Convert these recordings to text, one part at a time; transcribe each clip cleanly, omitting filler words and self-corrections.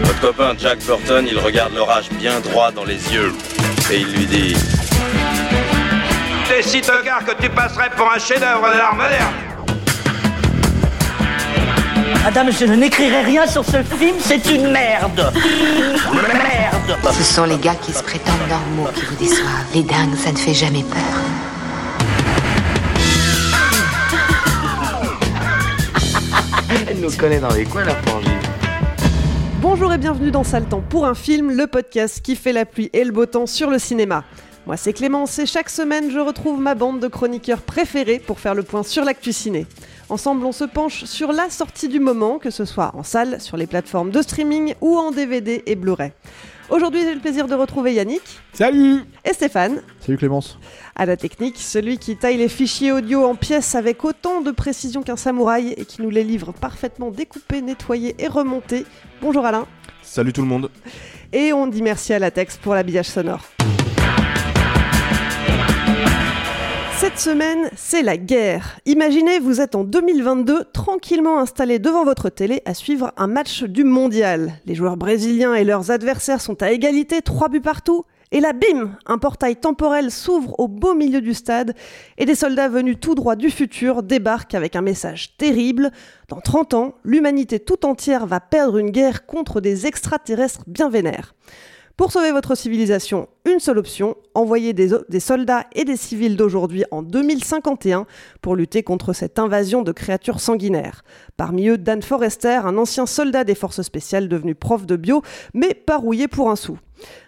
Votre copain Jack Burton, il regarde l'orage bien droit dans les yeux et il lui dit: t'es si tocard que tu passerais pour un chef-d'œuvre de l'art moderne. Madame, je n'écrirai rien sur ce film, c'est une merde. Merde. Ce sont les gars qui se prétendent normaux qui vous déçoivent. Les dingues, ça ne fait jamais peur. Elle nous connaît dans les coins, la frangine. Bonjour et bienvenue dans Sale temps pour un film, le podcast qui fait la pluie et le beau temps sur le cinéma. Moi c'est Clémence et chaque semaine je retrouve ma bande de chroniqueurs préférés pour faire le point sur l'actu ciné. Ensemble on se penche sur la sortie du moment, que ce soit en salle, sur les plateformes de streaming ou en DVD et Blu-ray. Aujourd'hui j'ai le plaisir de retrouver Yannick. Salut. Et Stéphane. Salut Clémence. À la technique, celui qui taille les fichiers audio en pièces avec autant de précision qu'un samouraï et qui nous les livre parfaitement découpés, nettoyés et remontés. Bonjour Alain. Salut tout le monde. Et on dit merci à LaTeX pour l'habillage sonore. Cette semaine, c'est la guerre. Imaginez, vous êtes en 2022, tranquillement installé devant votre télé à suivre un match du mondial. Les joueurs brésiliens et leurs adversaires sont à égalité, 3 buts partout. Et là, bim, un portail temporel s'ouvre au beau milieu du stade et des soldats venus tout droit du futur débarquent avec un message terrible. Dans 30 ans, l'humanité tout entière va perdre une guerre contre des extraterrestres bien vénères. Pour sauver votre civilisation, une seule option, envoyer des soldats et des civils d'aujourd'hui en 2051 pour lutter contre cette invasion de créatures sanguinaires. Parmi eux, Dan Forrester, un ancien soldat des forces spéciales devenu prof de bio, mais pas rouillé pour un sou.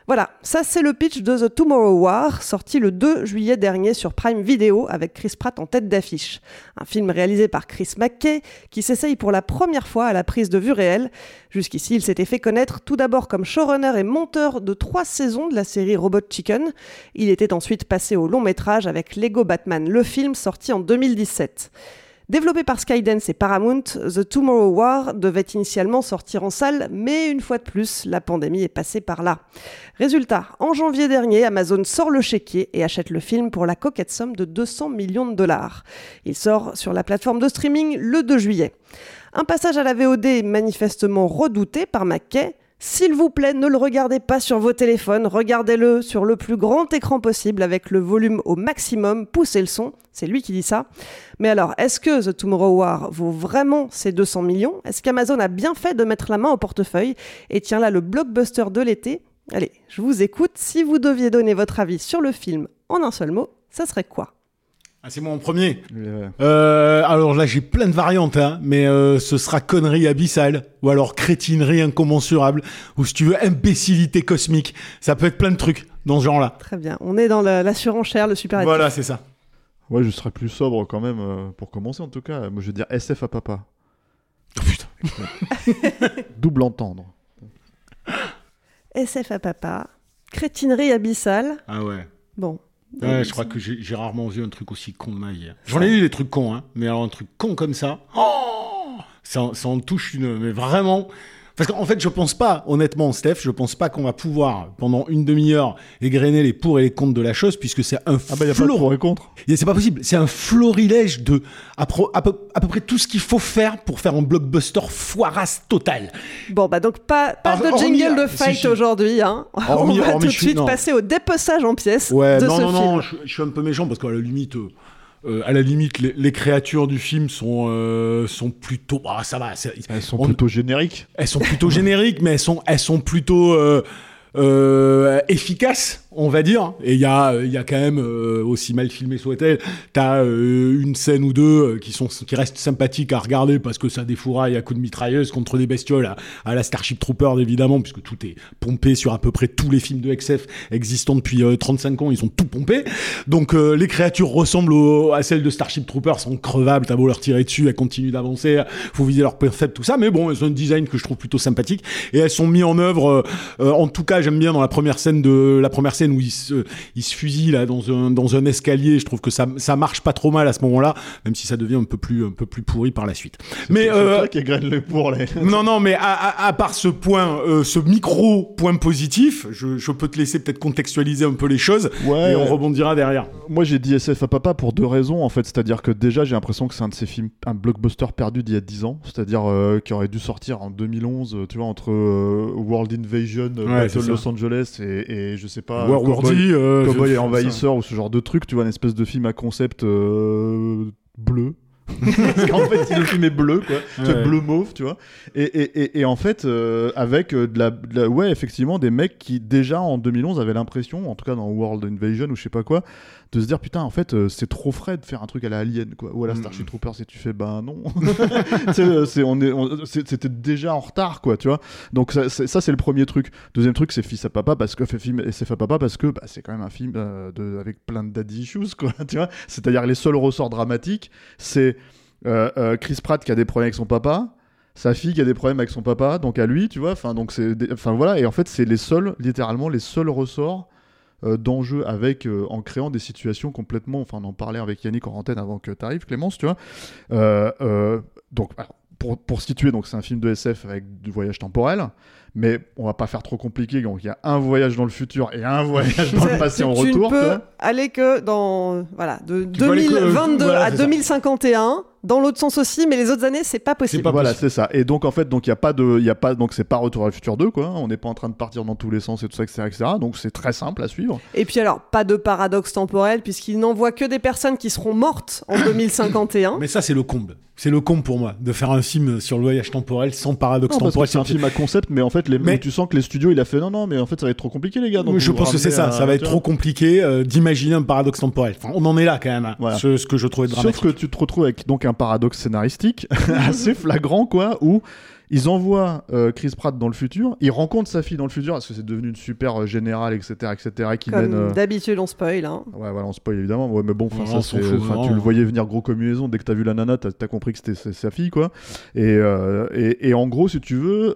Voilà, ça c'est le pitch de The Tomorrow War, sorti le 2 juillet dernier sur Prime Video avec Chris Pratt en tête d'affiche. Un film réalisé par Chris McKay qui s'essaye pour la première fois à la prise de vue réelle. Jusqu'ici, il s'était fait connaître tout d'abord comme showrunner et monteur de 3 saisons de la série Robot Chicken. Il était ensuite passé au long métrage avec Lego Batman, le film sorti en 2017. Développé par Skydance et Paramount, The Tomorrow War devait initialement sortir en salle, mais une fois de plus, la pandémie est passée par là. Résultat, en janvier dernier, Amazon sort le chéquier et achète le film pour la coquette somme de 200 millions $. Il sort sur la plateforme de streaming le 2 juillet. Un passage à la VOD manifestement redouté par McKay. S'il vous plaît, ne le regardez pas sur vos téléphones, regardez-le sur le plus grand écran possible avec le volume au maximum, poussez le son, c'est lui qui dit ça. Mais alors, est-ce que The Tomorrow War vaut vraiment ces 200 millions ? Est-ce qu'Amazon a bien fait de mettre la main au portefeuille ? Et tiens là, le blockbuster de l'été. Allez, je vous écoute, si vous deviez donner votre avis sur le film en un seul mot, ça serait quoi ? Ah, c'est moi en premier. Alors là, j'ai plein de variantes, hein, mais ce sera connerie abyssale, ou alors crétinerie incommensurable, ou si tu veux, imbécilité cosmique. Ça peut être plein de trucs dans ce genre-là. Très bien. On est dans la surenchère, le super-héros. Voilà, c'est ça. Ouais, je serai plus sobre quand même, pour commencer en tout cas. Moi, je vais dire SF à papa. Oh putain. Double entendre. SF à papa, crétinerie abyssale. Ah ouais. Bon. Ouais, je crois que j'ai rarement vu un truc aussi con de ma vie. J'en ai eu des trucs cons, hein, mais alors un truc con comme ça, oh, ça en touche une, mais vraiment. Parce qu'en fait, je pense pas, honnêtement, Steph, je pense pas qu'on va pouvoir, pendant une demi-heure, égrener les pour et les contre de la chose, puisque c'est un pour et contre. C'est pas possible. C'est un florilège de à peu près tout ce qu'il faut faire pour faire un blockbuster foirasse total. Bon, bah donc pas alors, de jingle de fight aujourd'hui, hein. On va tout de suite passer au dépeçage en pièces de ce film. Non, je suis un peu méchant, parce qu'à la limite... les créatures du film sont plutôt plutôt génériques. Elles sont plutôt génériques, mais elles sont plutôt efficaces. on va dire, et il y a quand même, aussi mal filmé soit-elle, t'as une scène ou deux qui restent sympathiques à regarder parce que ça défouraille à coups de mitrailleuse contre des bestioles à la Starship Troopers, évidemment, puisque tout est pompé sur à peu près tous les films de XF existants depuis 35 ans, ils ont tout pompé. Donc les créatures ressemblent à celles de Starship Troopers, sont crevables, t'as beau leur tirer dessus, elles continuent d'avancer, faut viser leur concept, tout ça, mais bon, elles ont un design que je trouve plutôt sympathique, et elles sont mises en œuvre, en tout cas, j'aime bien dans la première scène où il se fusille là dans un escalier, je trouve que ça marche pas trop mal à ce moment-là, même si ça devient un peu plus pourri par la suite. C'est toi qui égrène le pour les. Non, mais à part ce point, ce micro point positif, je peux te laisser peut-être contextualiser un peu les choses, ouais, et on rebondira derrière. Moi, j'ai dit SF à papa pour deux raisons en fait, c'est-à-dire que déjà j'ai l'impression que c'est un de ces films, un blockbuster perdu d'il y a 10 ans, c'est-à-dire qui aurait dû sortir en 2011, tu vois, entre World Invasion, Battle Los Angeles et je sais pas. Cowboy et Envahisseur ou ce genre de truc, tu vois, une espèce de film à concept bleu. Parce qu'en fait, si le film est bleu, quoi, ouais. Bleu mauve, tu vois. Et en fait, avec ouais, effectivement, des mecs qui déjà en 2011 avaient l'impression, en tout cas dans World Invasion ou je sais pas quoi, de se dire putain, en fait, c'est trop frais de faire un truc à la Alien, quoi, ou à la Starship Troopers, et tu fais bah non. C'était déjà en retard, quoi, tu vois. Donc ça, c'est le premier truc. Deuxième truc, c'est Fils à Papa parce que film SF à Papa parce que bah, c'est quand même un film avec plein de daddy issues, quoi, tu vois. C'est-à-dire les seuls ressorts dramatiques, c'est Chris Pratt qui a des problèmes avec son papa, sa fille qui a des problèmes avec son papa, donc à lui, tu vois, enfin voilà, et en fait c'est littéralement les seuls ressorts d'enjeu avec, en créant des situations complètement, enfin on en parlait avec Yannick en antenne avant que t'arrives Clémence, tu vois, donc alors, pour situer, donc c'est un film de SF avec du voyage temporel, mais on va pas faire trop compliqué, donc il y a un voyage dans le futur et un voyage dans le passé en retour. Tu ne peux aller que dans, voilà, de 2022 à 2051. Dans l'autre sens aussi, mais les autres années, c'est pas possible. Voilà, c'est ça. Et donc, en fait, donc, donc, c'est pas Retour à le Futur 2, quoi. On n'est pas en train de partir dans tous les sens et tout ça, etc. Donc, c'est très simple à suivre. Et puis, alors, pas de paradoxe temporel, puisqu'il n'envoie que des personnes qui seront mortes en 2051. Mais ça, c'est le comble. C'est le comble pour moi, de faire un film sur le voyage temporel sans paradoxe temporel. C'est un film à concept, mais en fait, tu sens que les studios, il a fait non, mais en fait, ça va être trop compliqué, les gars. Donc, je pense que c'est ça. Ça va être trop compliqué d'imaginer un paradoxe temporel. Enfin, on en est là, quand même. Hein. Voilà. Ce que je trouvais dramatique. Sauf que tu te retrouves avec donc un paradoxe scénaristique assez flagrant, quoi, où ils envoient Chris Pratt dans le futur, il rencontre sa fille dans le futur, parce que c'est devenu une super générale, etc. Qui comme mène, d'habitude, on spoil. Hein. Ouais, voilà, on spoil évidemment. Ouais, mais bon, tu le voyais venir gros comme une maison. Dès que t'as vu la nana, t'as compris que c'était sa fille, quoi. Et en gros, si tu veux,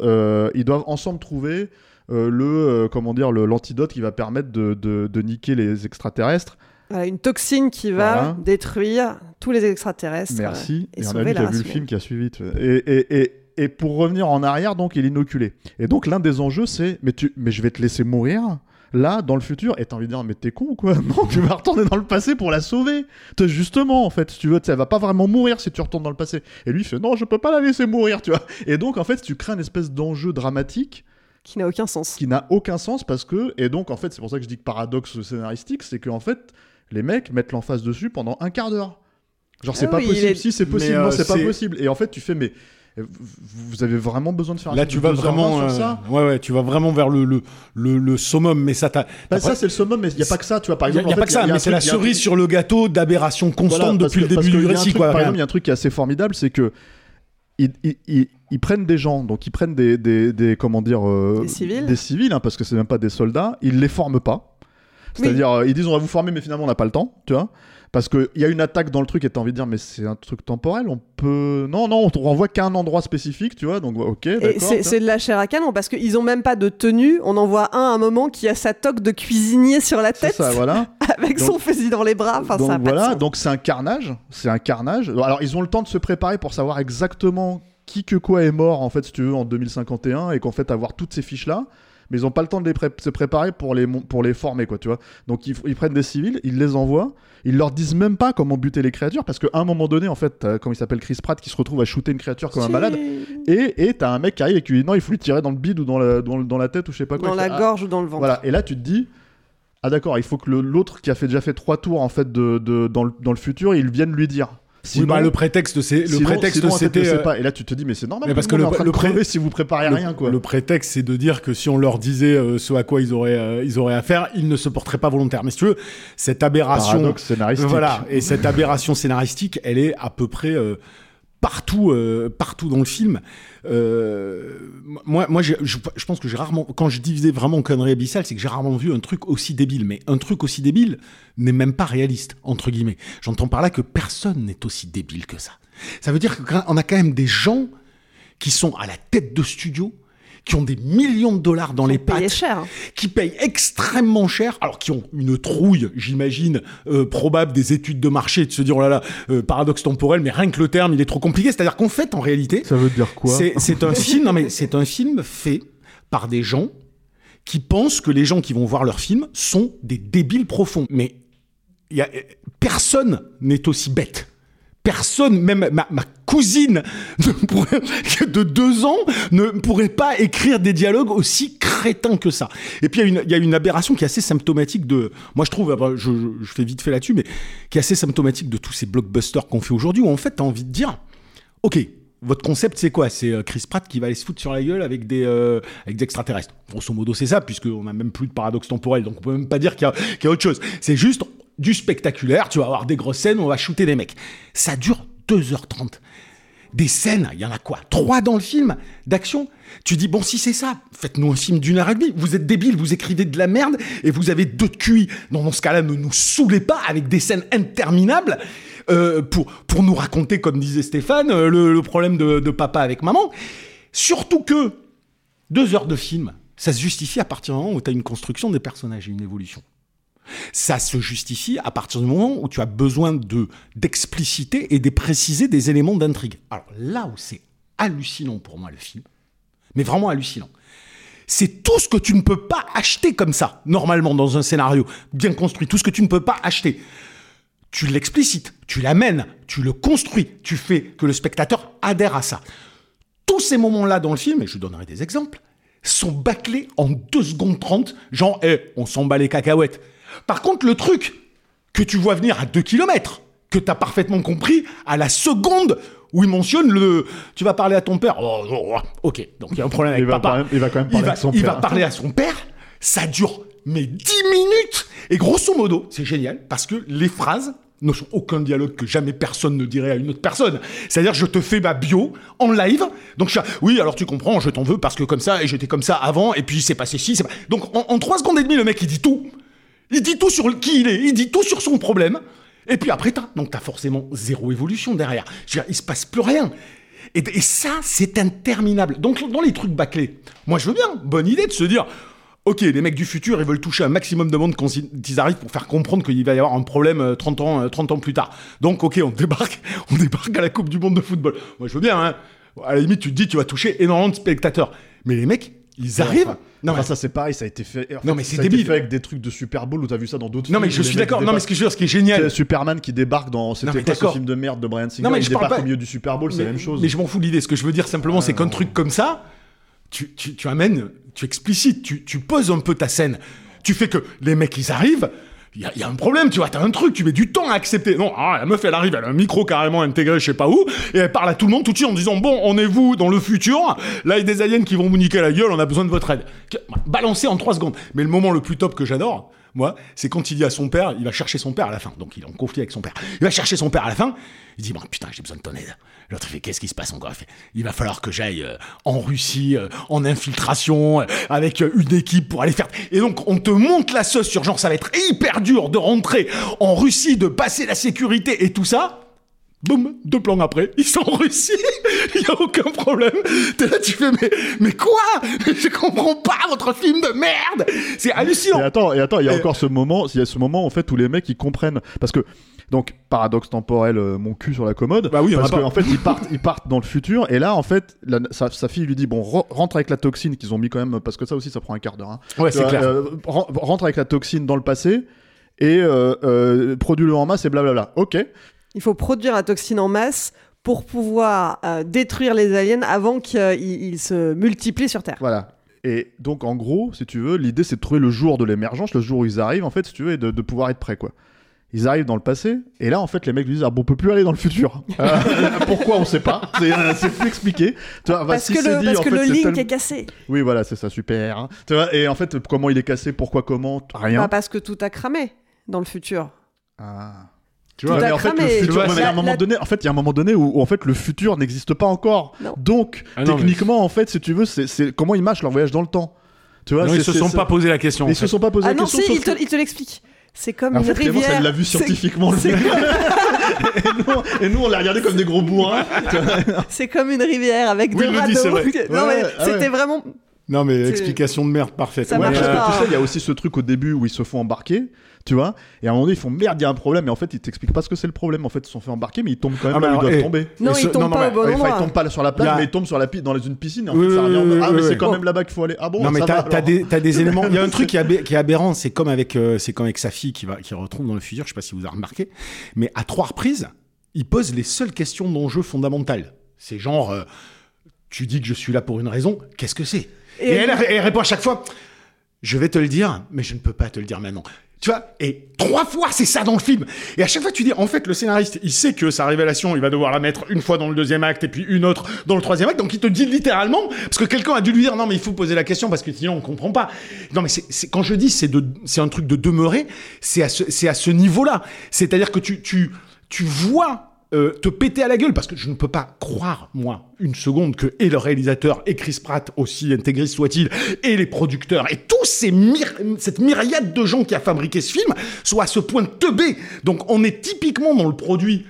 ils doivent ensemble trouver l'antidote qui va permettre de niquer les extraterrestres. Voilà, une toxine qui va détruire tous les extraterrestres. Merci. Et on a vu le film qui a suivi. Et pour revenir en arrière, donc, il est inoculé. Et donc, l'un des enjeux, c'est mais je vais te laisser mourir là, dans le futur, et t'as envie de dire, mais t'es con, quoi. Non, tu vas retourner dans le passé pour la sauver. Justement, en fait, si tu veux, elle va pas vraiment mourir si tu retournes dans le passé. Et lui, il fait, non, je peux pas la laisser mourir, tu vois. Et donc, en fait, tu crées une espèce d'enjeu dramatique qui n'a aucun sens. Parce que, et donc, en fait, c'est pour ça que je dis que paradoxe scénaristique, c'est qu'en fait, les mecs mettent l'emphase dessus pendant un quart d'heure. Genre, c'est pas possible. Si, c'est possible. Non, c'est pas possible. Et en fait, tu fais, mais vous avez vraiment besoin de faire là, tu vas vraiment sur ça. Ouais, tu vas vraiment vers le summum, mais ça c'est le summum, mais il y a pas que ça, tu vois, par exemple. Il y a pas que ça, mais c'est la cerise sur le gâteau d'aberration constante depuis le début du récit, quoi. Par exemple, il y a un truc qui est assez formidable, c'est que ils prennent des gens, donc ils prennent des comment dire, des civils, parce que c'est même pas des soldats, ils les forment pas. C'est-à-dire, ils disent on va vous former, mais finalement on n'a pas le temps, tu vois. Parce qu'il y a une attaque dans le truc et t'as envie de dire, mais c'est un truc temporel, on peut. Non, on renvoie qu'à un endroit spécifique, tu vois, donc ok. Et d'accord, c'est de la chair à canon, parce qu'ils ont même pas de tenue, on envoie un à un moment qui a sa toque de cuisinier sur la tête. C'est ça, voilà. Avec son fusil dans les bras, enfin ça a pas de sens. Donc c'est un carnage. Alors ils ont le temps de se préparer pour savoir exactement quoi est mort, en fait, si tu veux, en 2051, et qu'en fait, avoir toutes ces fiches-là. Mais ils n'ont pas le temps de se préparer pour les former, quoi, tu vois. Donc ils prennent des civils, ils les envoient, ils leur disent même pas comment buter les créatures, parce qu'à un moment donné, en fait, quand il s'appelle Chris Pratt, qui se retrouve à shooter une créature comme un malade, et t'as un mec qui arrive et qui dit non, il faut lui tirer dans le bide ou dans la tête ou je sais pas quoi. Dans la gorge ou dans le ventre. Voilà, et là tu te dis ah d'accord, il faut que l'autre qui a déjà fait 3 tours en fait dans le futur, il vienne lui dire. Sinon, oui, bah, le prétexte, c'est sinon, le prétexte, sinon, c'était. Le sait pas. Et là, tu te dis, mais c'est normal. Mais parce que le prétexte, si vous préparez rien, quoi. Le prétexte, c'est de dire que si on leur disait ce à quoi ils auraient affaire, ils ne se porteraient pas volontaires. Mais si tu veux, cette aberration, paradoxe scénaristique. Voilà. Et cette aberration scénaristique, elle est à peu près partout dans le film. Moi, je pense que j'ai rarement, quand je disais vraiment connerie abyssale, c'est que j'ai rarement vu un truc aussi débile. Mais un truc aussi débile n'est même pas réaliste, entre guillemets. J'entends par là que personne n'est aussi débile que ça. Ça veut dire qu'on a quand même des gens qui sont à la tête de studio, qui ont des millions de dollars dans les pattes, cher. Qui payent extrêmement cher, alors qui ont une trouille, j'imagine, probable des études de marché, de se dire, oh là là, paradoxe temporel, mais rien que le terme, il est trop compliqué. C'est-à-dire qu'en fait, en réalité... Ça veut dire quoi ? C'est un film, non mais c'est un film fait par des gens qui pensent que les gens qui vont voir leur film sont des débiles profonds. Mais personne n'est aussi bête. Personne, même ma cousine de 2 ans ne pourrait pas écrire des dialogues aussi crétins que ça. Et puis il y a une aberration qui est assez symptomatique de, moi je trouve, je fais vite fait là-dessus, mais qui est assez symptomatique de tous ces blockbusters qu'on fait aujourd'hui, où en fait t'as envie de dire, ok, votre concept c'est quoi ? C'est Chris Pratt qui va aller se foutre sur la gueule avec des extraterrestres. Grosso modo c'est ça, puisqu'on n'a même plus de paradoxe temporel, donc on peut même pas dire qu'il y a autre chose. C'est juste... du spectaculaire, tu vas avoir des grosses scènes, on va shooter des mecs. Ça dure 2h30. Des scènes, il y en a quoi ? 3 dans le film d'action. Tu dis, bon, si c'est ça, faites-nous un film d'1h30. Vous êtes débiles, vous écrivez de la merde et vous avez 2 de QI. Non, dans ce cas-là, ne nous saoulez pas avec des scènes interminables pour nous raconter, comme disait Stéphane, le problème de papa avec maman. Surtout que 2 heures de film, ça se justifie à partir du moment où tu as une construction des personnages et une évolution. Ça se justifie à partir du moment où tu as besoin d'expliciter et de préciser des éléments d'intrigue. Alors là où c'est hallucinant pour moi le film, mais vraiment hallucinant, c'est tout ce que tu ne peux pas acheter comme ça, normalement dans un scénario bien construit, tout ce que tu ne peux pas acheter. Tu l'explicites, tu l'amènes, tu le construis, tu fais que le spectateur adhère à ça. Tous ces moments-là dans le film, et je donnerai des exemples, sont bâclés en 2 secondes 30, genre hey, « on s'en bat les cacahuètes ». Par contre, le truc que tu vois venir à 2 kilomètres, que t'as parfaitement compris à la seconde où il mentionne le « tu vas parler à ton père ». Ok, donc il y a un problème avec papa. Il va quand même parler à son père. Il va parler à son père, ça dure mais 10 minutes. Et grosso modo, c'est génial parce que les phrases ne sont aucun dialogue que jamais personne ne dirait à une autre personne. C'est-à-dire, je te fais ma bio en live. Donc, je suis oui, alors tu comprends, je t'en veux parce que comme ça, et j'étais comme ça avant, et puis c'est passé ci. Donc, en 3 secondes et demie, le mec, il dit tout. Il dit tout sur qui il est, il dit tout sur son problème, et puis après, t'as forcément 0 évolution derrière. Je veux dire, il se passe plus rien. Et ça, c'est interminable. Donc, dans les trucs bâclés, moi, je veux bien, bonne idée de se dire, ok, les mecs du futur, ils veulent toucher un maximum de monde quand ils arrivent pour faire comprendre qu'il va y avoir un problème 30 ans plus tard. Donc, ok, on débarque à la Coupe du Monde de football. Moi, je veux bien, hein. À la limite, tu te dis, tu vas toucher énormément de spectateurs. Mais les mecs, ils arrivent. Enfin, ça c'est pareil, ça a été fait. Non mais c'est débile. Été fait avec des trucs de Super Bowl où t'as vu ça dans d'autres films. Non mais je suis d'accord. Non mais ce qui est génial, c'est Superman qui débarque dans ce film de merde de Bryan Singer. Non mais il débarque au milieu du Super Bowl, c'est la même chose. Mais je m'en fous de l'idée. Ce que je veux dire simplement, c'est qu'un truc comme ça, tu amènes, tu explicites, tu poses un peu ta scène. Tu fais que les mecs ils arrivent. Il y a un problème, tu vois, t'as un truc, tu mets du temps à accepter. Non, la meuf, elle arrive, elle a un micro carrément intégré, je sais pas où, et elle parle à tout le monde tout de suite en disant, bon, on est vous dans le futur, là, il y a des aliens qui vont vous niquer la gueule, on a besoin de votre aide. Balancé en 3 secondes. Mais le moment le plus top que j'adore, moi, c'est quand il dit à son père, il va chercher son père à la fin, donc il est en conflit avec son père. Il va chercher son père à la fin, il dit, bon, putain, j'ai besoin de ton aide. L'autre fait, qu'est-ce qui se passe encore ? Il va falloir que j'aille en Russie, en infiltration, avec une équipe pour aller faire... Et donc, on te monte la sauce sur genre, ça va être hyper dur de rentrer en Russie, de passer la sécurité et tout ça. Boum, 2 plans après, ils sont en Russie, il n'y a aucun problème. T'es là, tu fais, mais quoi ? Je comprends pas votre film de merde ! C'est hallucinant ! Et attends, il y a encore ce moment, en fait, où les mecs, ils comprennent. Parce que, donc, paradoxe temporel, mon cul sur la commode. Bah oui, parce qu'en fait, ils partent dans le futur. Et là, en fait, sa fille lui dit, bon, rentre avec la toxine qu'ils ont mis quand même, parce que ça aussi, ça prend un quart d'heure. Hein. Ouais, c'est clair. Rentre avec la toxine dans le passé et produis-le en masse et blablabla. Ok. Il faut produire la toxine en masse pour pouvoir détruire les aliens avant qu'ils se multiplient sur Terre. Voilà. Et donc, en gros, si tu veux, l'idée, c'est de trouver le jour de l'émergence, le jour où ils arrivent, en fait, si tu veux, et de pouvoir être prêt, quoi. Ils arrivent dans le passé, et là, en fait, les mecs lui disent « Ah bon, on peut plus aller dans le futur. Pourquoi, on sait pas. C'est plus expliqué. » Parce que le link est cassé. Oui, voilà, c'est ça, super. Hein. Tu vois, et en fait, comment il est cassé, pourquoi, comment, rien. Bah, parce que tout a cramé dans le futur. Ah... Tu vois, mais en fait, il y a un moment donné où en fait, le futur n'existe pas encore. Non. Donc, techniquement, mais... en fait, si tu veux, c'est comment ils mâchent leur voyage dans le temps. Tu vois, non, ils se sont pas posé la question. Ils se sont pas posé la question. Ah non, si, ils te l'expliquent. C'est comme en une fait, rivière. Clémence, elle l'a vu scientifiquement. Et nous, on l'a regardé comme des gros bourrins. C'est comme une rivière avec des radeaux. Non, mais c'était vraiment... Non, mais explication de merde, parfaite. Ça marche pas. Tu sais, il y a aussi ce truc au début où ils se font embarquer. Tu vois, et à un moment donné, ils font merde, il y a un problème, et en fait, ils t'expliquent pas ce que c'est le problème. En fait, ils se sont fait embarquer, mais ils tombent quand même là où ils doivent tomber. Non, ils tombent pas au bon endroit. Ils tombent pas sur la plage, mais ils tombent sur dans une piscine. Et en fait, ça revient en... Ah, mais c'est quand même là-bas qu'il faut aller. Ah bon, non, mais t'as des éléments. Il y a un truc qui est aberrant, c'est comme avec sa fille qui retrouve dans le futur, je sais pas si vous avez remarqué, mais à 3 reprises, il pose les seules questions d'enjeu fondamentales. C'est genre, tu dis que je suis là pour une raison, qu'est-ce que c'est ? Et elle répond à chaque fois, je vais te le dire, mais je ne peux pas te le dire maintenant. Tu vois, et 3 fois, c'est ça dans le film. Et à chaque fois, tu dis, en fait, le scénariste, il sait que sa révélation, il va devoir la mettre une fois dans le 2e acte et puis une autre dans le 3e acte. Donc, il te dit littéralement, parce que quelqu'un a dû lui dire, non, mais il faut poser la question parce que sinon, on comprend pas. Non, mais quand je dis, c'est un truc de demeurer, c'est à ce niveau-là. C'est-à-dire que tu vois te péter à la gueule, parce que je ne peux pas croire, moi, une seconde, que et le réalisateur, et Chris Pratt, aussi intégriste soit-il, et les producteurs, et tous cette myriade de gens qui a fabriqué ce film, soient à ce point teubés. Donc on est typiquement dans le produit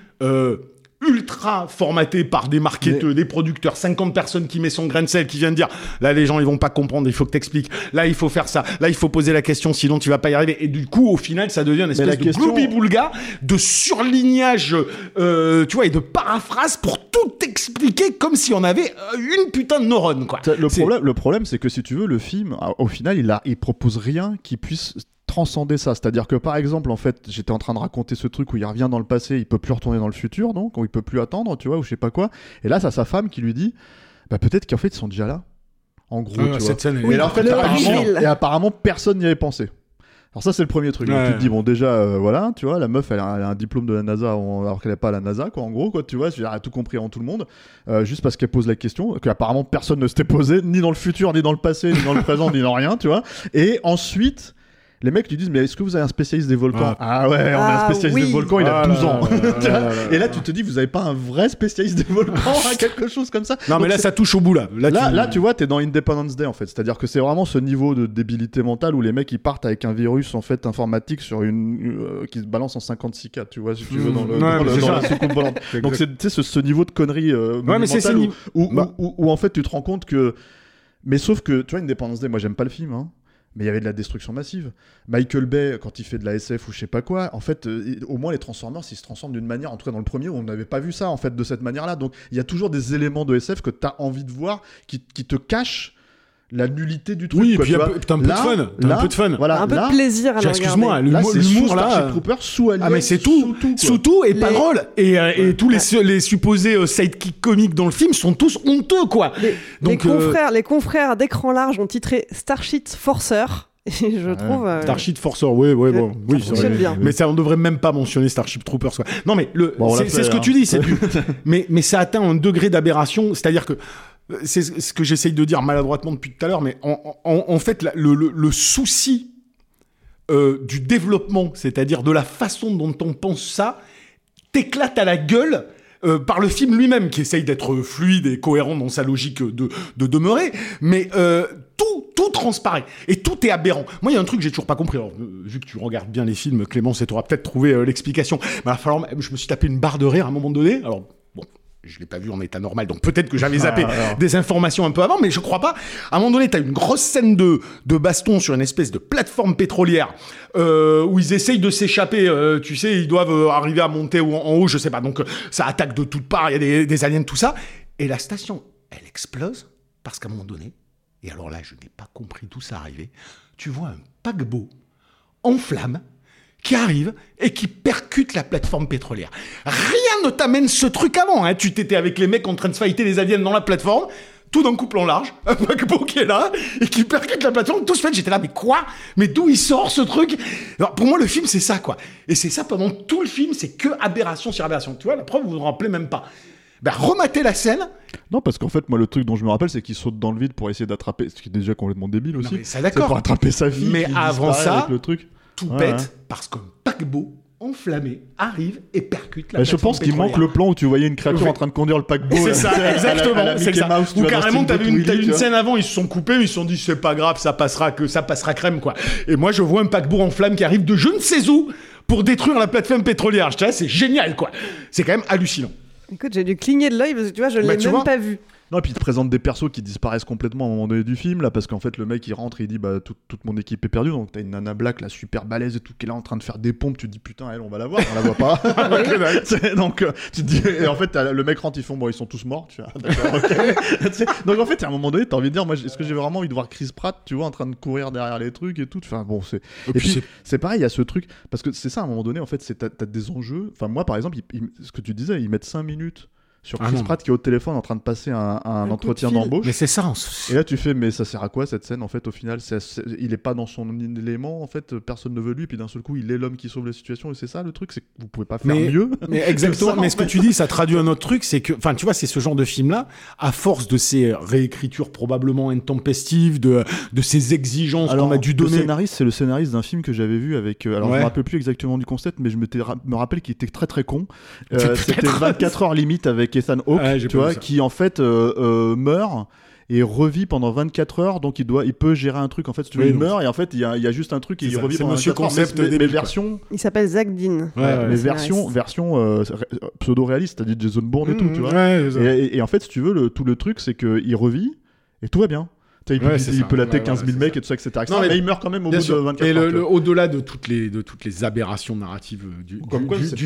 ultra formaté par des marketeurs, des producteurs, 50 personnes qui mettent son grain de sel, qui viennent dire là les gens ils vont pas comprendre, il faut que t'expliques, là il faut faire ça, là il faut poser la question sinon tu vas pas y arriver, et du coup au final ça devient une espèce de gloubi-boulga de surlignage tu vois, et de paraphrase pour tout expliquer comme si on avait une putain de neurone quoi. Le problème c'est que si tu veux le film au final il propose rien qui puisse transcender ça, c'est-à-dire que par exemple en fait j'étais en train de raconter ce truc où il revient dans le passé, il peut plus retourner dans le futur donc, ou il peut plus attendre tu vois, ou je sais pas quoi, et là ça sa femme qui lui dit bah peut-être qu'en fait ils sont déjà là en gros tu vois, scène, et là en fait apparemment personne n'y avait pensé. Alors ça c'est le premier truc, donc, tu te dis bon déjà voilà tu vois la meuf elle a un diplôme de la NASA alors qu'elle n'est pas à la NASA quoi en gros quoi tu vois, elle a tout compris en tout le monde juste parce qu'elle pose la question qu'apparemment personne ne s'était posé ni dans le futur ni dans le passé ni dans le présent ni dans rien tu vois, et ensuite les mecs lui disent mais est-ce que vous avez un spécialiste des volcans ? Ah ouais, on a un spécialiste des volcans, il a 12 ans. Et là tu te dis vous avez pas un vrai spécialiste des volcans, hein, quelque chose comme ça. Non. Donc mais là ça touche au bout là. Là tu vois t'es dans Independence Day en fait, c'est-à-dire que c'est vraiment ce niveau de débilité mentale où les mecs ils partent avec un virus en fait informatique sur une qui se balance en 56K, tu vois si tu veux dans la soucoupe volante. Donc c'est ce niveau de connerie mentale où en fait tu te rends compte que mais sauf que tu vois Independence Day, moi j'aime pas le film hein. Mais il y avait de la destruction massive. Michael Bay, quand il fait de la SF ou je sais pas quoi, en fait, au moins les Transformers, ils se transforment d'une manière, en tout cas dans le premier, où on n'avait pas vu ça, en fait, de cette manière-là. Donc, il y a toujours des éléments de SF que t'as envie de voir, qui te cachent la nullité du truc. Oui, et puis t'as un peu de fun. Voilà, un peu de plaisir à le regarder. Excuse-moi, l'humour là... Starship Troopers sous Alien. Ah mais c'est tout et pas drôle. Et tous les supposés sidekicks comiques dans le film sont tous honteux, quoi. Les confrères d'écran large ont titré Starship Forcer. Je trouve... Starship Forcer, oui, ça fonctionne bien. Mais ça, on devrait même pas mentionner Starship Troopers. Quoi. Non mais, c'est ce que tu dis. Mais ça atteint un degré d'aberration, c'est-à-dire que... C'est ce que j'essaye de dire maladroitement depuis tout à l'heure, mais en fait, le souci du développement, c'est-à-dire de la façon dont on pense ça, t'éclate à la gueule par le film lui-même, qui essaye d'être fluide et cohérent dans sa logique de demeurer, mais tout transparaît, et tout est aberrant. Moi, il y a un truc que j'ai toujours pas compris. Alors, vu que tu regardes bien les films, Clémence, et t'auras peut-être trouvé l'explication. Mais je me suis tapé une barre de rire à un moment donné, alors... Je l'ai pas vu en état normal, donc peut-être que j'avais zappé des informations un peu avant, mais je crois pas. À un moment donné, t'as une grosse scène de baston sur une espèce de plateforme pétrolière où ils essayent de s'échapper. Tu sais, ils doivent arriver à monter en haut, je sais pas. Donc ça attaque de toutes parts, il y a des aliens, tout ça. Et la station, elle explose parce qu'à un moment donné, et alors là, je n'ai pas compris d'où ça arrivait, tu vois un paquebot en flammes qui arrive et qui percute la plateforme pétrolière. Rien ne t'amène ce truc avant. Hein. Tu t'étais avec les mecs en train de fighter les aliens dans la plateforme. tout d'un coup plan large, un paquebot qui est là et qui percute la plateforme. Tout ce fait, j'étais là, mais quoi? Mais d'où il sort ce truc? Alors, pour moi, le film, c'est ça, quoi. Et c'est ça pendant tout le film, c'est que aberration sur aberration. Tu vois, la preuve, vous vous en rappelez même pas. Ben, rematez la scène. Non, parce qu'en fait, moi, le truc dont je me rappelle, c'est qu'il saute dans le vide pour essayer d'attraper, ce qui est déjà complètement débile aussi. Non, mais ça, d'accord. C'est pour attraper sa fille. Mais avant ça, le truc. Tout ouais, pète, ouais. Parce qu'un paquebot enflammé arrive et percute la plateforme. Je pense qu'il manque le plan où tu voyais une créature en train de conduire le paquebot. C'est ça, exactement. Ou carrément, t'avais une scène avant, ils se sont coupés, ils se sont dit c'est pas grave, ça passera crème, quoi. Et moi, je vois un paquebot en flamme qui arrive de je ne sais où pour détruire la plateforme pétrolière. Je te dis, c'est génial, quoi. C'est quand même hallucinant. Écoute, j'ai dû cligner de l'œil parce que tu vois, je l'ai même pas vu. Non, et puis ils te présentent des persos qui disparaissent complètement à un moment donné du film, là, parce qu'en fait, le mec, il rentre et il dit, bah, toute mon équipe est perdue. Donc, t'as une nana black, là, super balèze et tout, qui est là en train de faire des pompes. Tu te dis, putain, elle, on va la voir, on la voit pas. Donc, tu te dis, et en fait, le mec rentre, ils font, bon, ils sont tous morts, tu vois. D'accord, ok. Donc, en fait, à un moment donné, t'as envie de dire, moi, est-ce que j'ai vraiment envie de voir Chris Pratt, tu vois, en train de courir derrière les trucs et tout. Enfin, bon, c'est. Et puis, c'est pareil, il y a ce truc, parce que c'est ça, à un moment donné, en fait, c'est t'as des enjeux. Enfin, moi, par exemple, ce que tu disais, ils mettent 5 minutes. Sur Chris Pratt qui est au téléphone en train de passer un entretien d'embauche. Mais c'est ça. Et là tu fais, mais ça sert à quoi cette scène en fait au final? Il est pas dans son élément en fait, personne ne veut lui, puis d'un seul coup il est l'homme qui sauve la situation et c'est ça le truc, c'est que vous pouvez pas faire mieux. Mais exactement. Ça, mais ce que tu dis, ça traduit un autre truc, c'est que, enfin tu vois, c'est ce genre de film là, à force de ces réécritures probablement intempestives, de ces exigences qu'on a dû donner. Le scénariste, c'est le scénariste d'un film que j'avais vu avec, je me rappelle plus exactement du concept, mais je me rappelle qu'il était très très con. C'était 24 heures limite avec Ethan Hawke, tu vois, qui en fait meurt et revit pendant 24 heures, donc il peut gérer un truc en fait, si tu veux, il meurt et en fait il y a juste un truc et il revit pendant 24 heures. C'est Monsieur Concept, versions. Il s'appelle Zach Dean. Mais version pseudo-réaliste, c'est-à-dire Jason Bourne et tout, tu vois. Ouais, et en fait, si tu veux, tout le truc, c'est qu'il revit et tout va bien. Il peut latter 15 000 mecs et tout ça, etc. Non, mais il meurt quand même au bout de 24 heures. Et au-delà de toutes les aberrations narratives du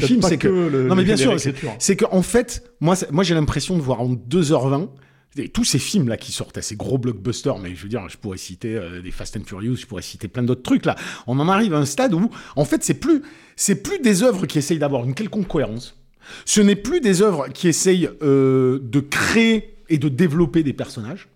film, c'est que... Non, mais bien sûr, c'est qu'en fait, moi j'ai l'impression de voir en 2h20 tous ces films-là qui sortent, ces gros blockbusters, mais je veux dire, je pourrais citer des Fast and Furious, je pourrais citer plein d'autres trucs, là. On en arrive à un stade où, en fait, c'est plus des œuvres qui essayent d'avoir une quelconque cohérence. Ce n'est plus des œuvres qui essayent de créer et de développer des personnages.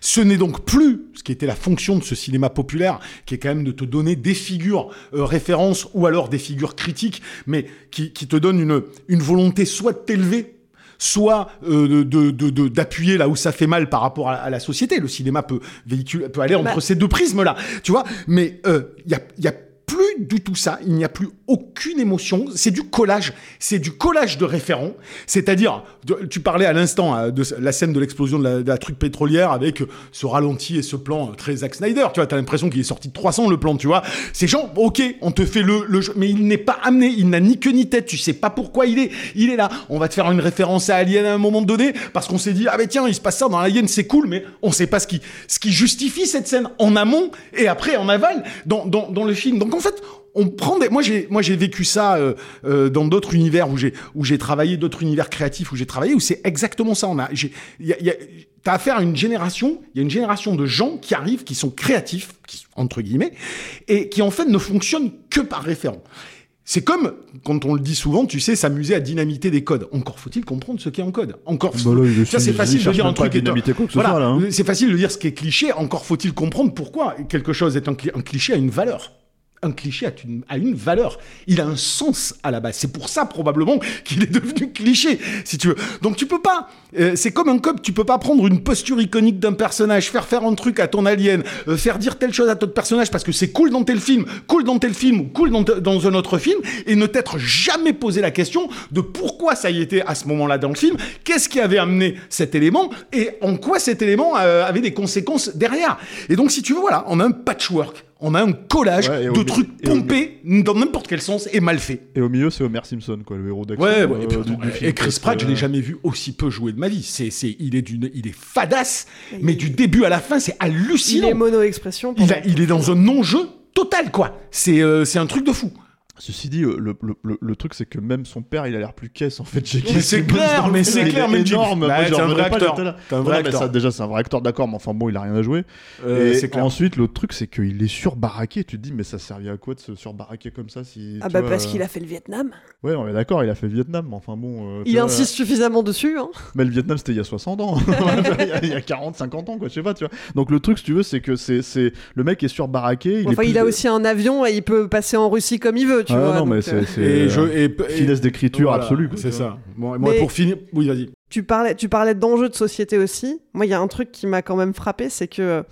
Ce n'est donc plus ce qui était la fonction de ce cinéma populaire, qui est quand même de te donner des figures références ou alors des figures critiques, mais qui te donnent une volonté soit de t'élever, soit d'appuyer là où ça fait mal par rapport à la société. Le cinéma peut aller entre ces deux prismes-là, tu vois. Mais il y a plus du tout ça, il n'y a plus aucune émotion, c'est du collage de référents, c'est-à-dire, tu parlais à l'instant de la scène de l'explosion de la truc pétrolière avec ce ralenti et ce plan très Zack Snyder, tu vois, t'as l'impression qu'il est sorti de 300 le plan, tu vois, ces gens, ok, on te fait le jeu, mais il n'est pas amené, il n'a ni queue ni tête, tu sais pas pourquoi il est là, on va te faire une référence à Alien à un moment donné, parce qu'on s'est dit, ah ben tiens, il se passe ça dans Alien, c'est cool, mais on sait pas ce qui justifie cette scène en amont et après en aval dans le film, donc en fait, on prend des... Moi, j'ai vécu ça dans d'autres univers où j'ai travaillé, d'autres univers créatifs où j'ai travaillé, où c'est exactement ça. T'as affaire à une génération, il y a une génération de gens qui arrivent, qui sont créatifs, entre guillemets, et qui en fait ne fonctionnent que par référent. C'est comme, quand on le dit souvent, tu sais, s'amuser à dynamiter des codes. Encore faut-il comprendre ce qu'est en code. C'est facile de dire un truc. C'est facile de dire ce qui est cliché. Encore faut-il comprendre pourquoi quelque chose est un cliché a une valeur. Un cliché a une valeur. Il a un sens à la base. C'est pour ça, probablement, qu'il est devenu cliché, si tu veux. Donc, tu peux pas... c'est comme un cop, tu peux pas prendre une posture iconique d'un personnage, faire un truc à ton alien, faire dire telle chose à ton personnage parce que c'est cool dans tel film, ou cool dans un autre film, et ne t'être jamais posé la question de pourquoi ça y était à ce moment-là dans le film, qu'est-ce qui avait amené cet élément, et en quoi cet élément avait des conséquences derrière. Et donc, si tu veux, voilà, on a un patchwork. On a un collage de trucs pompés dans n'importe quel sens et mal fait. Et au milieu, c'est Homer Simpson, quoi, le héros d'action. Et puis, du film, et Chris Pratt, je l'ai jamais vu aussi peu jouer de ma vie. Il est fadasse, mais du début à la fin, c'est hallucinant. Il est mono-expression. Il est dans un non-jeu total, quoi. C'est un truc de fou. Ceci dit, le truc, c'est que même son père, il a l'air plus caisse en fait. C'est clair, mais énorme. Là, moi, c'est un vrai acteur. Ça, déjà, c'est un vrai acteur, d'accord, mais enfin bon, il a rien à jouer. Et ensuite, l'autre truc, c'est qu'il est surbaraqué. Tu te dis, mais ça servait à quoi de se surbaraquer comme ça si, ah bah vois, parce qu'il a fait le Vietnam. Ouais, on est d'accord, il a fait le Vietnam, mais enfin bon. Il insiste suffisamment dessus. Hein. Mais le Vietnam, c'était il y a 60 ans. Il y a 40, 50 ans, quoi, je sais pas, tu vois. Donc le truc, si tu veux, c'est que c'est le mec est surbaraqué. Enfin, il a aussi un avion et il peut passer en Russie comme il veut. Ah vois, non, mais c'est finesse d'écriture voilà, absolue. Quoi, c'est ça. Bon, moi, pour finir, oui, vas-y. Tu parlais d'enjeux de société aussi. Moi, il y a un truc qui m'a quand même frappé, c'est que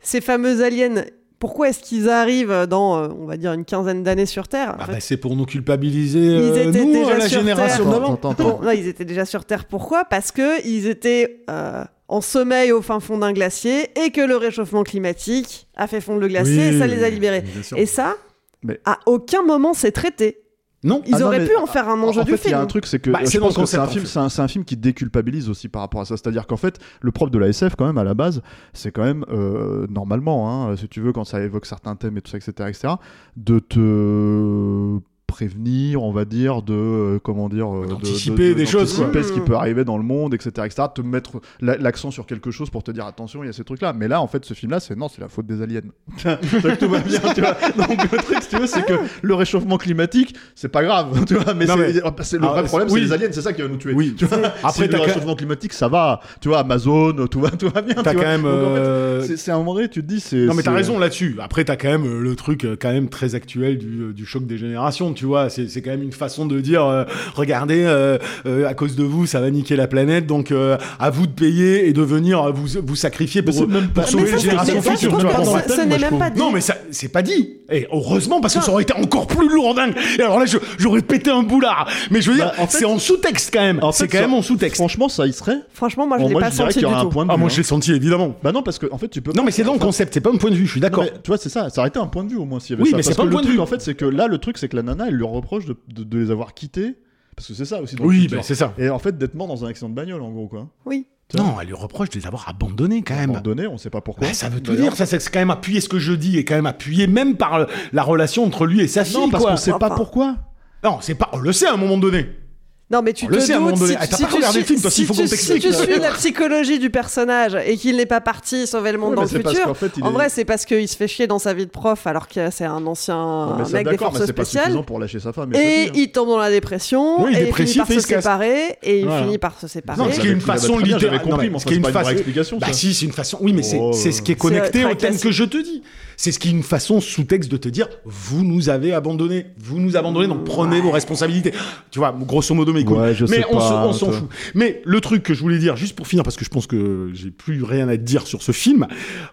ces fameux aliens, pourquoi est-ce qu'ils arrivent dans, on va dire, une quinzaine d'années sur Terre ? Bah, c'est pour nous culpabiliser, nous, la génération d'avant. Non, ils étaient déjà sur Terre. Pourquoi ? Parce qu'ils étaient en sommeil au fin fond d'un glacier et que le réchauffement climatique a fait fondre le glacier et ça les a libérés. Et ça... Mais... à aucun moment c'est traité. Non. Ils auraient pu en faire un enjeu du film. En fait, il y a un truc, c'est que je pense que c'est un film qui déculpabilise aussi par rapport à ça. C'est-à-dire qu'en fait, le propre de la SF, quand même, à la base, c'est quand même, normalement, hein, si tu veux, quand ça évoque certains thèmes et tout ça, etc., de te... prévenir, on va dire, d'anticiper des choses, d'anticiper ce qui peut arriver dans le monde, etc., te mettre l'accent sur quelque chose pour te dire attention, il y a ces trucs-là. Mais là, en fait, ce film-là, c'est la faute des aliens. Tout va bien, tu vois. Donc le truc, si tu veux, c'est que le réchauffement climatique, c'est pas grave, tu vois. Mais c'est le vrai problème, c'est les aliens, c'est ça qui va nous tuer. Oui. Tu vois. Après, le réchauffement climatique, ça va. Tu vois, Amazon, tout va bien. T'as quand même. C'est un vrai, tu te dis, c'est. Non, mais t'as raison là-dessus. Après, t'as quand même le truc, quand même très actuel du choc des générations. Tu vois, c'est quand même une façon de dire regardez, à cause de vous, ça va niquer la planète, donc à vous de payer et de venir vous sacrifier pour sauver les générations futures. Ça n'est même pas dit. Non, mais ça, c'est pas dit. Et heureusement, parce que ça aurait été encore plus lourdingue. Et alors là, j'aurais pété un boulard. Mais je veux dire, en fait, c'est en sous-texte quand même. C'est quand même en sous-texte. Franchement, ça, il serait. Franchement, moi, je l'ai pas senti du tout. Ah, moi, je l'ai senti évidemment. Bah non, parce que en fait, tu peux. Non, mais c'est dans le concept, c'est pas un point de vue. Je suis d'accord. Tu vois, c'est ça. Ça aurait été un point de vue au moins s'il y avait ça. Oui, mais c'est pas un point de vue. En fait, c'est que là, le truc, c'est que la nana. Elle leur reproche de les avoir quittés parce que c'est ça aussi. Oui, bah c'est ça. Et en fait, d'être mort dans un accident de bagnole, en gros, quoi. Oui. Non, elle lui reproche de les avoir abandonnés quand même. Abandonnés, on sait pas pourquoi. Bah, ça veut tout dire. Ça, c'est quand même appuyé. Ce que je dis est quand même appuyé, même par la relation entre lui et sa fille. Non, parce qu'on sait pas pourquoi. Non, c'est pas. On le sait à un moment donné. Non, mais tu te doutes, si tu suis la psychologie du personnage et qu'il n'est pas parti sauver le monde dans le futur, en vrai, c'est parce qu'il se fait chier dans sa vie de prof alors que c'est un ancien mec des forces spéciales. Et il tombe dans la dépression, et il finit par se séparer, Non, ce qui est une façon littérale. Ce qui est une vraie explication. Bah si, c'est une façon... Oui, mais c'est ce qui est connecté au thème que je te dis. C'est ce qui est une façon sous-texte de te dire « Vous nous avez abandonnés. Vous nous abandonnez, donc prenez vos responsabilités. » Tu vois, grosso modo, on s'en fout. Mais le truc que je voulais dire, juste pour finir, parce que je pense que j'ai plus rien à te dire sur ce film,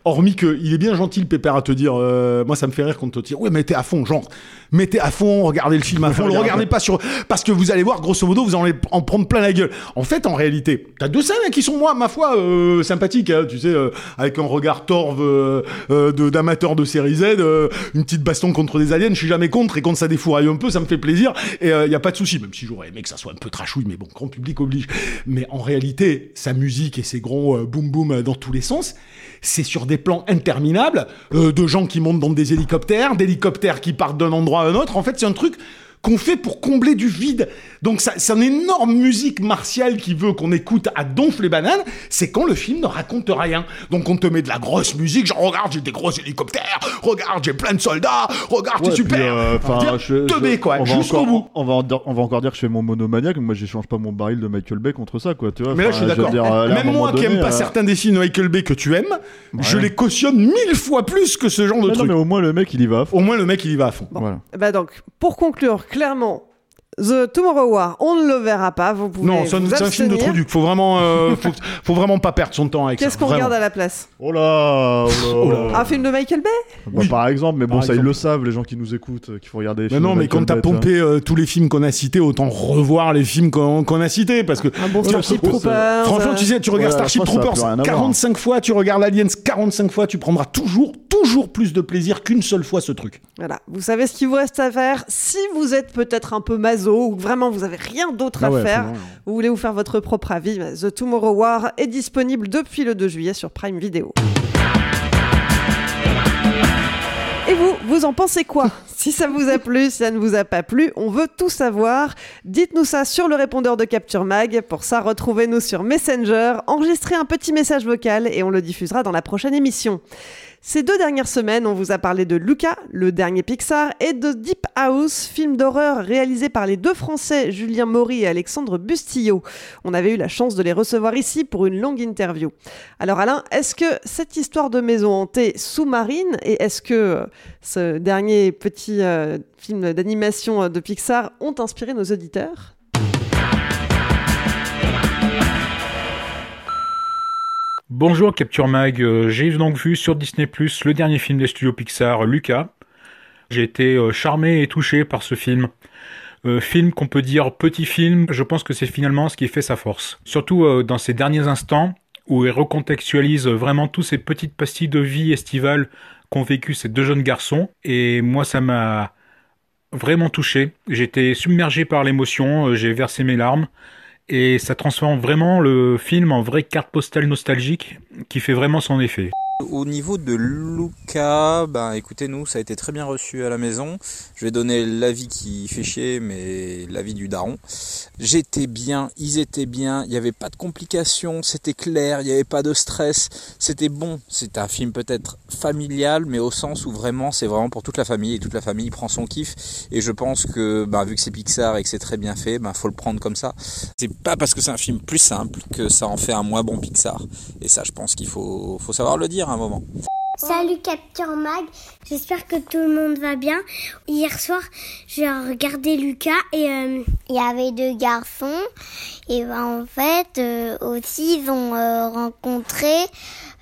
hormis qu'il est bien gentil, le pépère, à te dire, moi ça me fait rire quand on te dit, ouais, mettez à fond, genre, regardez le film à fond, regardez pas sur... Parce que vous allez voir, grosso modo, vous allez en prendre plein la gueule. En fait, en réalité, t'as deux scènes qui sont, ma foi, sympathiques, hein, tu sais, avec un regard torve d'amateur de série Z, une petite baston contre des aliens, je suis jamais contre, et quand ça défouraille un peu, ça me fait plaisir, et y a pas de souci, même si j'aurais aimé que ça soit un peu trashouille, mais bon, grand public oblige. Mais en réalité, sa musique et ses gros boum-boum dans tous les sens, c'est sur des plans interminables, de gens qui montent dans des hélicoptères, d'hélicoptères qui partent d'un endroit à un autre. En fait, c'est un truc qu'on fait pour combler du vide. Donc c'est une énorme musique martiale qui veut qu'on écoute à donf les bananes, c'est quand le film ne raconte rien. Donc on te met de la grosse musique, genre regarde, j'ai des gros hélicoptères, regarde, j'ai plein de soldats, regarde, c'est super. Teubé quoi, jusqu'au bout. On va encore dire que je fais mon monomaniaque, mais moi j'échange pas mon baril de Michael Bay contre ça quoi, tu vois. Mais là je suis d'accord. Même moi qui aime pas certains des films de Michael Bay que tu aimes, je les cautionne 1000 fois plus que ce genre de truc. Non mais au moins le mec il y va à fond. Bah donc pour conclure clairement, The Tomorrow War, on ne le verra pas. Vous pouvez non, c'est un film de trou-duc. Faut vraiment pas perdre son temps avec ça. Qu'est-ce qu'on regarde à la place ? Oh là. Un film de Michael Bay ? Oui. Par exemple, mais bon, ils le savent, les gens qui nous écoutent, qu'il faut regarder. Mais quand t'as pompé tous les films qu'on a cités, autant revoir les films qu'on a cités, parce que. Un bon Starship Troopers. Franchement, tu sais, tu regardes Starship Troopers 45 fois, tu regardes Aliens 45 fois, tu prendras toujours plus de plaisir qu'une seule fois ce truc. Voilà. Vous savez ce qu'il vous reste à faire. Si vous êtes peut-être un peu maso, ou vraiment vous avez rien d'autre à faire, vous voulez vous faire votre propre avis, The Tomorrow War est disponible depuis le 2 juillet sur Prime Video. vous, vous en pensez quoi? Si ça vous a plu, si ça ne vous a pas plu, on veut tout savoir. Dites-nous ça sur le répondeur de Capture Mag. Pour ça, retrouvez-nous sur Messenger, enregistrez un petit message vocal et on le diffusera dans la prochaine émission. Ces 2 dernières semaines, on vous a parlé de Luca, le dernier Pixar, et de Deep House, film d'horreur réalisé par les 2 Français, Julien Maury et Alexandre Bustillo. On avait eu la chance de les recevoir ici pour une longue interview. Alors Alain, est-ce que cette histoire de maison hantée sous-marine, et est-ce que ce dernier petit film d'animation de Pixar ont inspiré nos auditeurs ? Bonjour Capture Mag, j'ai donc vu sur Disney Plus le dernier film des studios Pixar, Luca. J'ai été charmé et touché par ce film. Film qu'on peut dire petit film, je pense que c'est finalement ce qui fait sa force. Surtout dans ces derniers instants où il recontextualise vraiment toutes ces petites pastilles de vie estivales qu'ont vécu ces 2 jeunes garçons. Et moi ça m'a vraiment touché. J'étais submergé par l'émotion, j'ai versé mes larmes. Et ça transforme vraiment le film en vraie carte postale nostalgique qui fait vraiment son effet. Au niveau de Luca, écoutez, nous, ça a été très bien reçu à la maison. Je vais donner l'avis qui fait chier, mais l'avis du daron. J'étais bien, ils étaient bien, il n'y avait pas de complications, c'était clair, il n'y avait pas de stress, c'était bon. C'est un film peut-être familial, mais au sens où vraiment, c'est vraiment pour toute la famille, et toute la famille prend son kiff. Et je pense que, vu que c'est Pixar et que c'est très bien fait, faut le prendre comme ça. C'est pas parce que c'est un film plus simple que ça en fait un moins bon Pixar. Et ça, je pense qu'il faut savoir le dire. Un moment. Salut Capture Mag, j'espère que tout le monde va bien. Hier soir, j'ai regardé Luca et il y avait 2 garçons. Et en fait, aussi, ils ont rencontré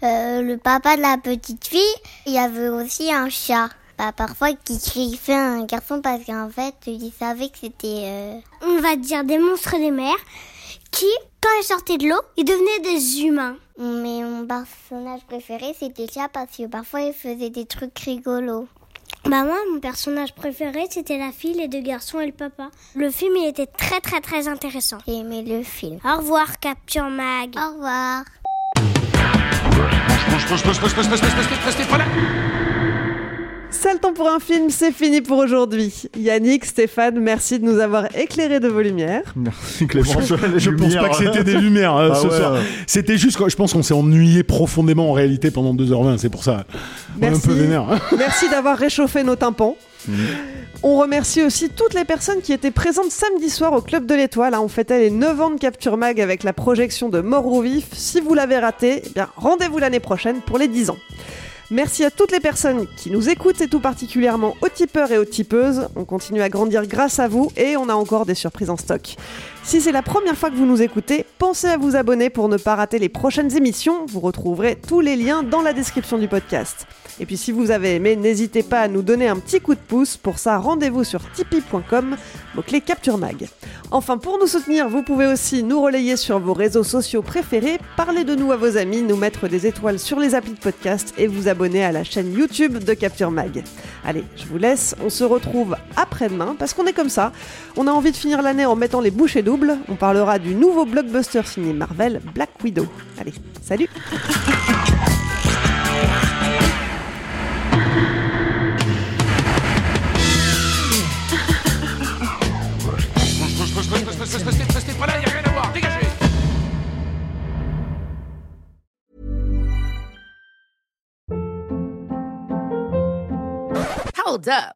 le papa de la petite fille. Il y avait aussi un chat. Parfois, qui criait un garçon parce qu'en fait, il savait que c'était, on va dire, des monstres des mers qui, quand ils sortaient de l'eau, ils devenaient des humains. Mais mon personnage préféré, c'était le chat parce que parfois, il faisait des trucs rigolos. Moi, mon personnage préféré, c'était la fille, les 2 garçons et le papa. Le film, il était très, très, très intéressant. J'ai aimé le film. Au revoir, Capture Mag. Au revoir. Sale temps pour un film, c'est fini pour aujourd'hui. Yannick, Stéphane, merci de nous avoir éclairé de vos lumières. Merci Clémence. Je pense pas que c'était des lumières soir. C'était juste, je pense qu'on s'est ennuyé profondément en réalité pendant 2h20, c'est pour ça. Merci. On est un peu vénère. Merci d'avoir réchauffé nos tympans. On remercie aussi toutes les personnes qui étaient présentes samedi soir au Club de l'Étoile. On fêtait les 9 ans de Capture Mag avec la projection de Mort ou Vif. Si vous l'avez raté, rendez-vous l'année prochaine pour les 10 ans. Merci à toutes les personnes qui nous écoutent et tout particulièrement aux tipeurs et aux tipeuses. On continue à grandir grâce à vous et on a encore des surprises en stock. Si c'est la première fois que vous nous écoutez, pensez à vous abonner pour ne pas rater les prochaines émissions. Vous retrouverez tous les liens dans la description du podcast. Et puis si vous avez aimé, n'hésitez pas à nous donner un petit coup de pouce. Pour ça, rendez-vous sur tipeee.com, mot-clé Capture Mag. Enfin, pour nous soutenir, vous pouvez aussi nous relayer sur vos réseaux sociaux préférés, parler de nous à vos amis, nous mettre des étoiles sur les applis de podcast et vous abonner à la chaîne YouTube de Capture Mag. Allez, je vous laisse, on se retrouve après-demain, parce qu'on est comme ça. On a envie de finir l'année en mettant les bouchées doubles. On parlera du nouveau blockbuster signé Marvel, Black Widow. Allez, salut! Hold up.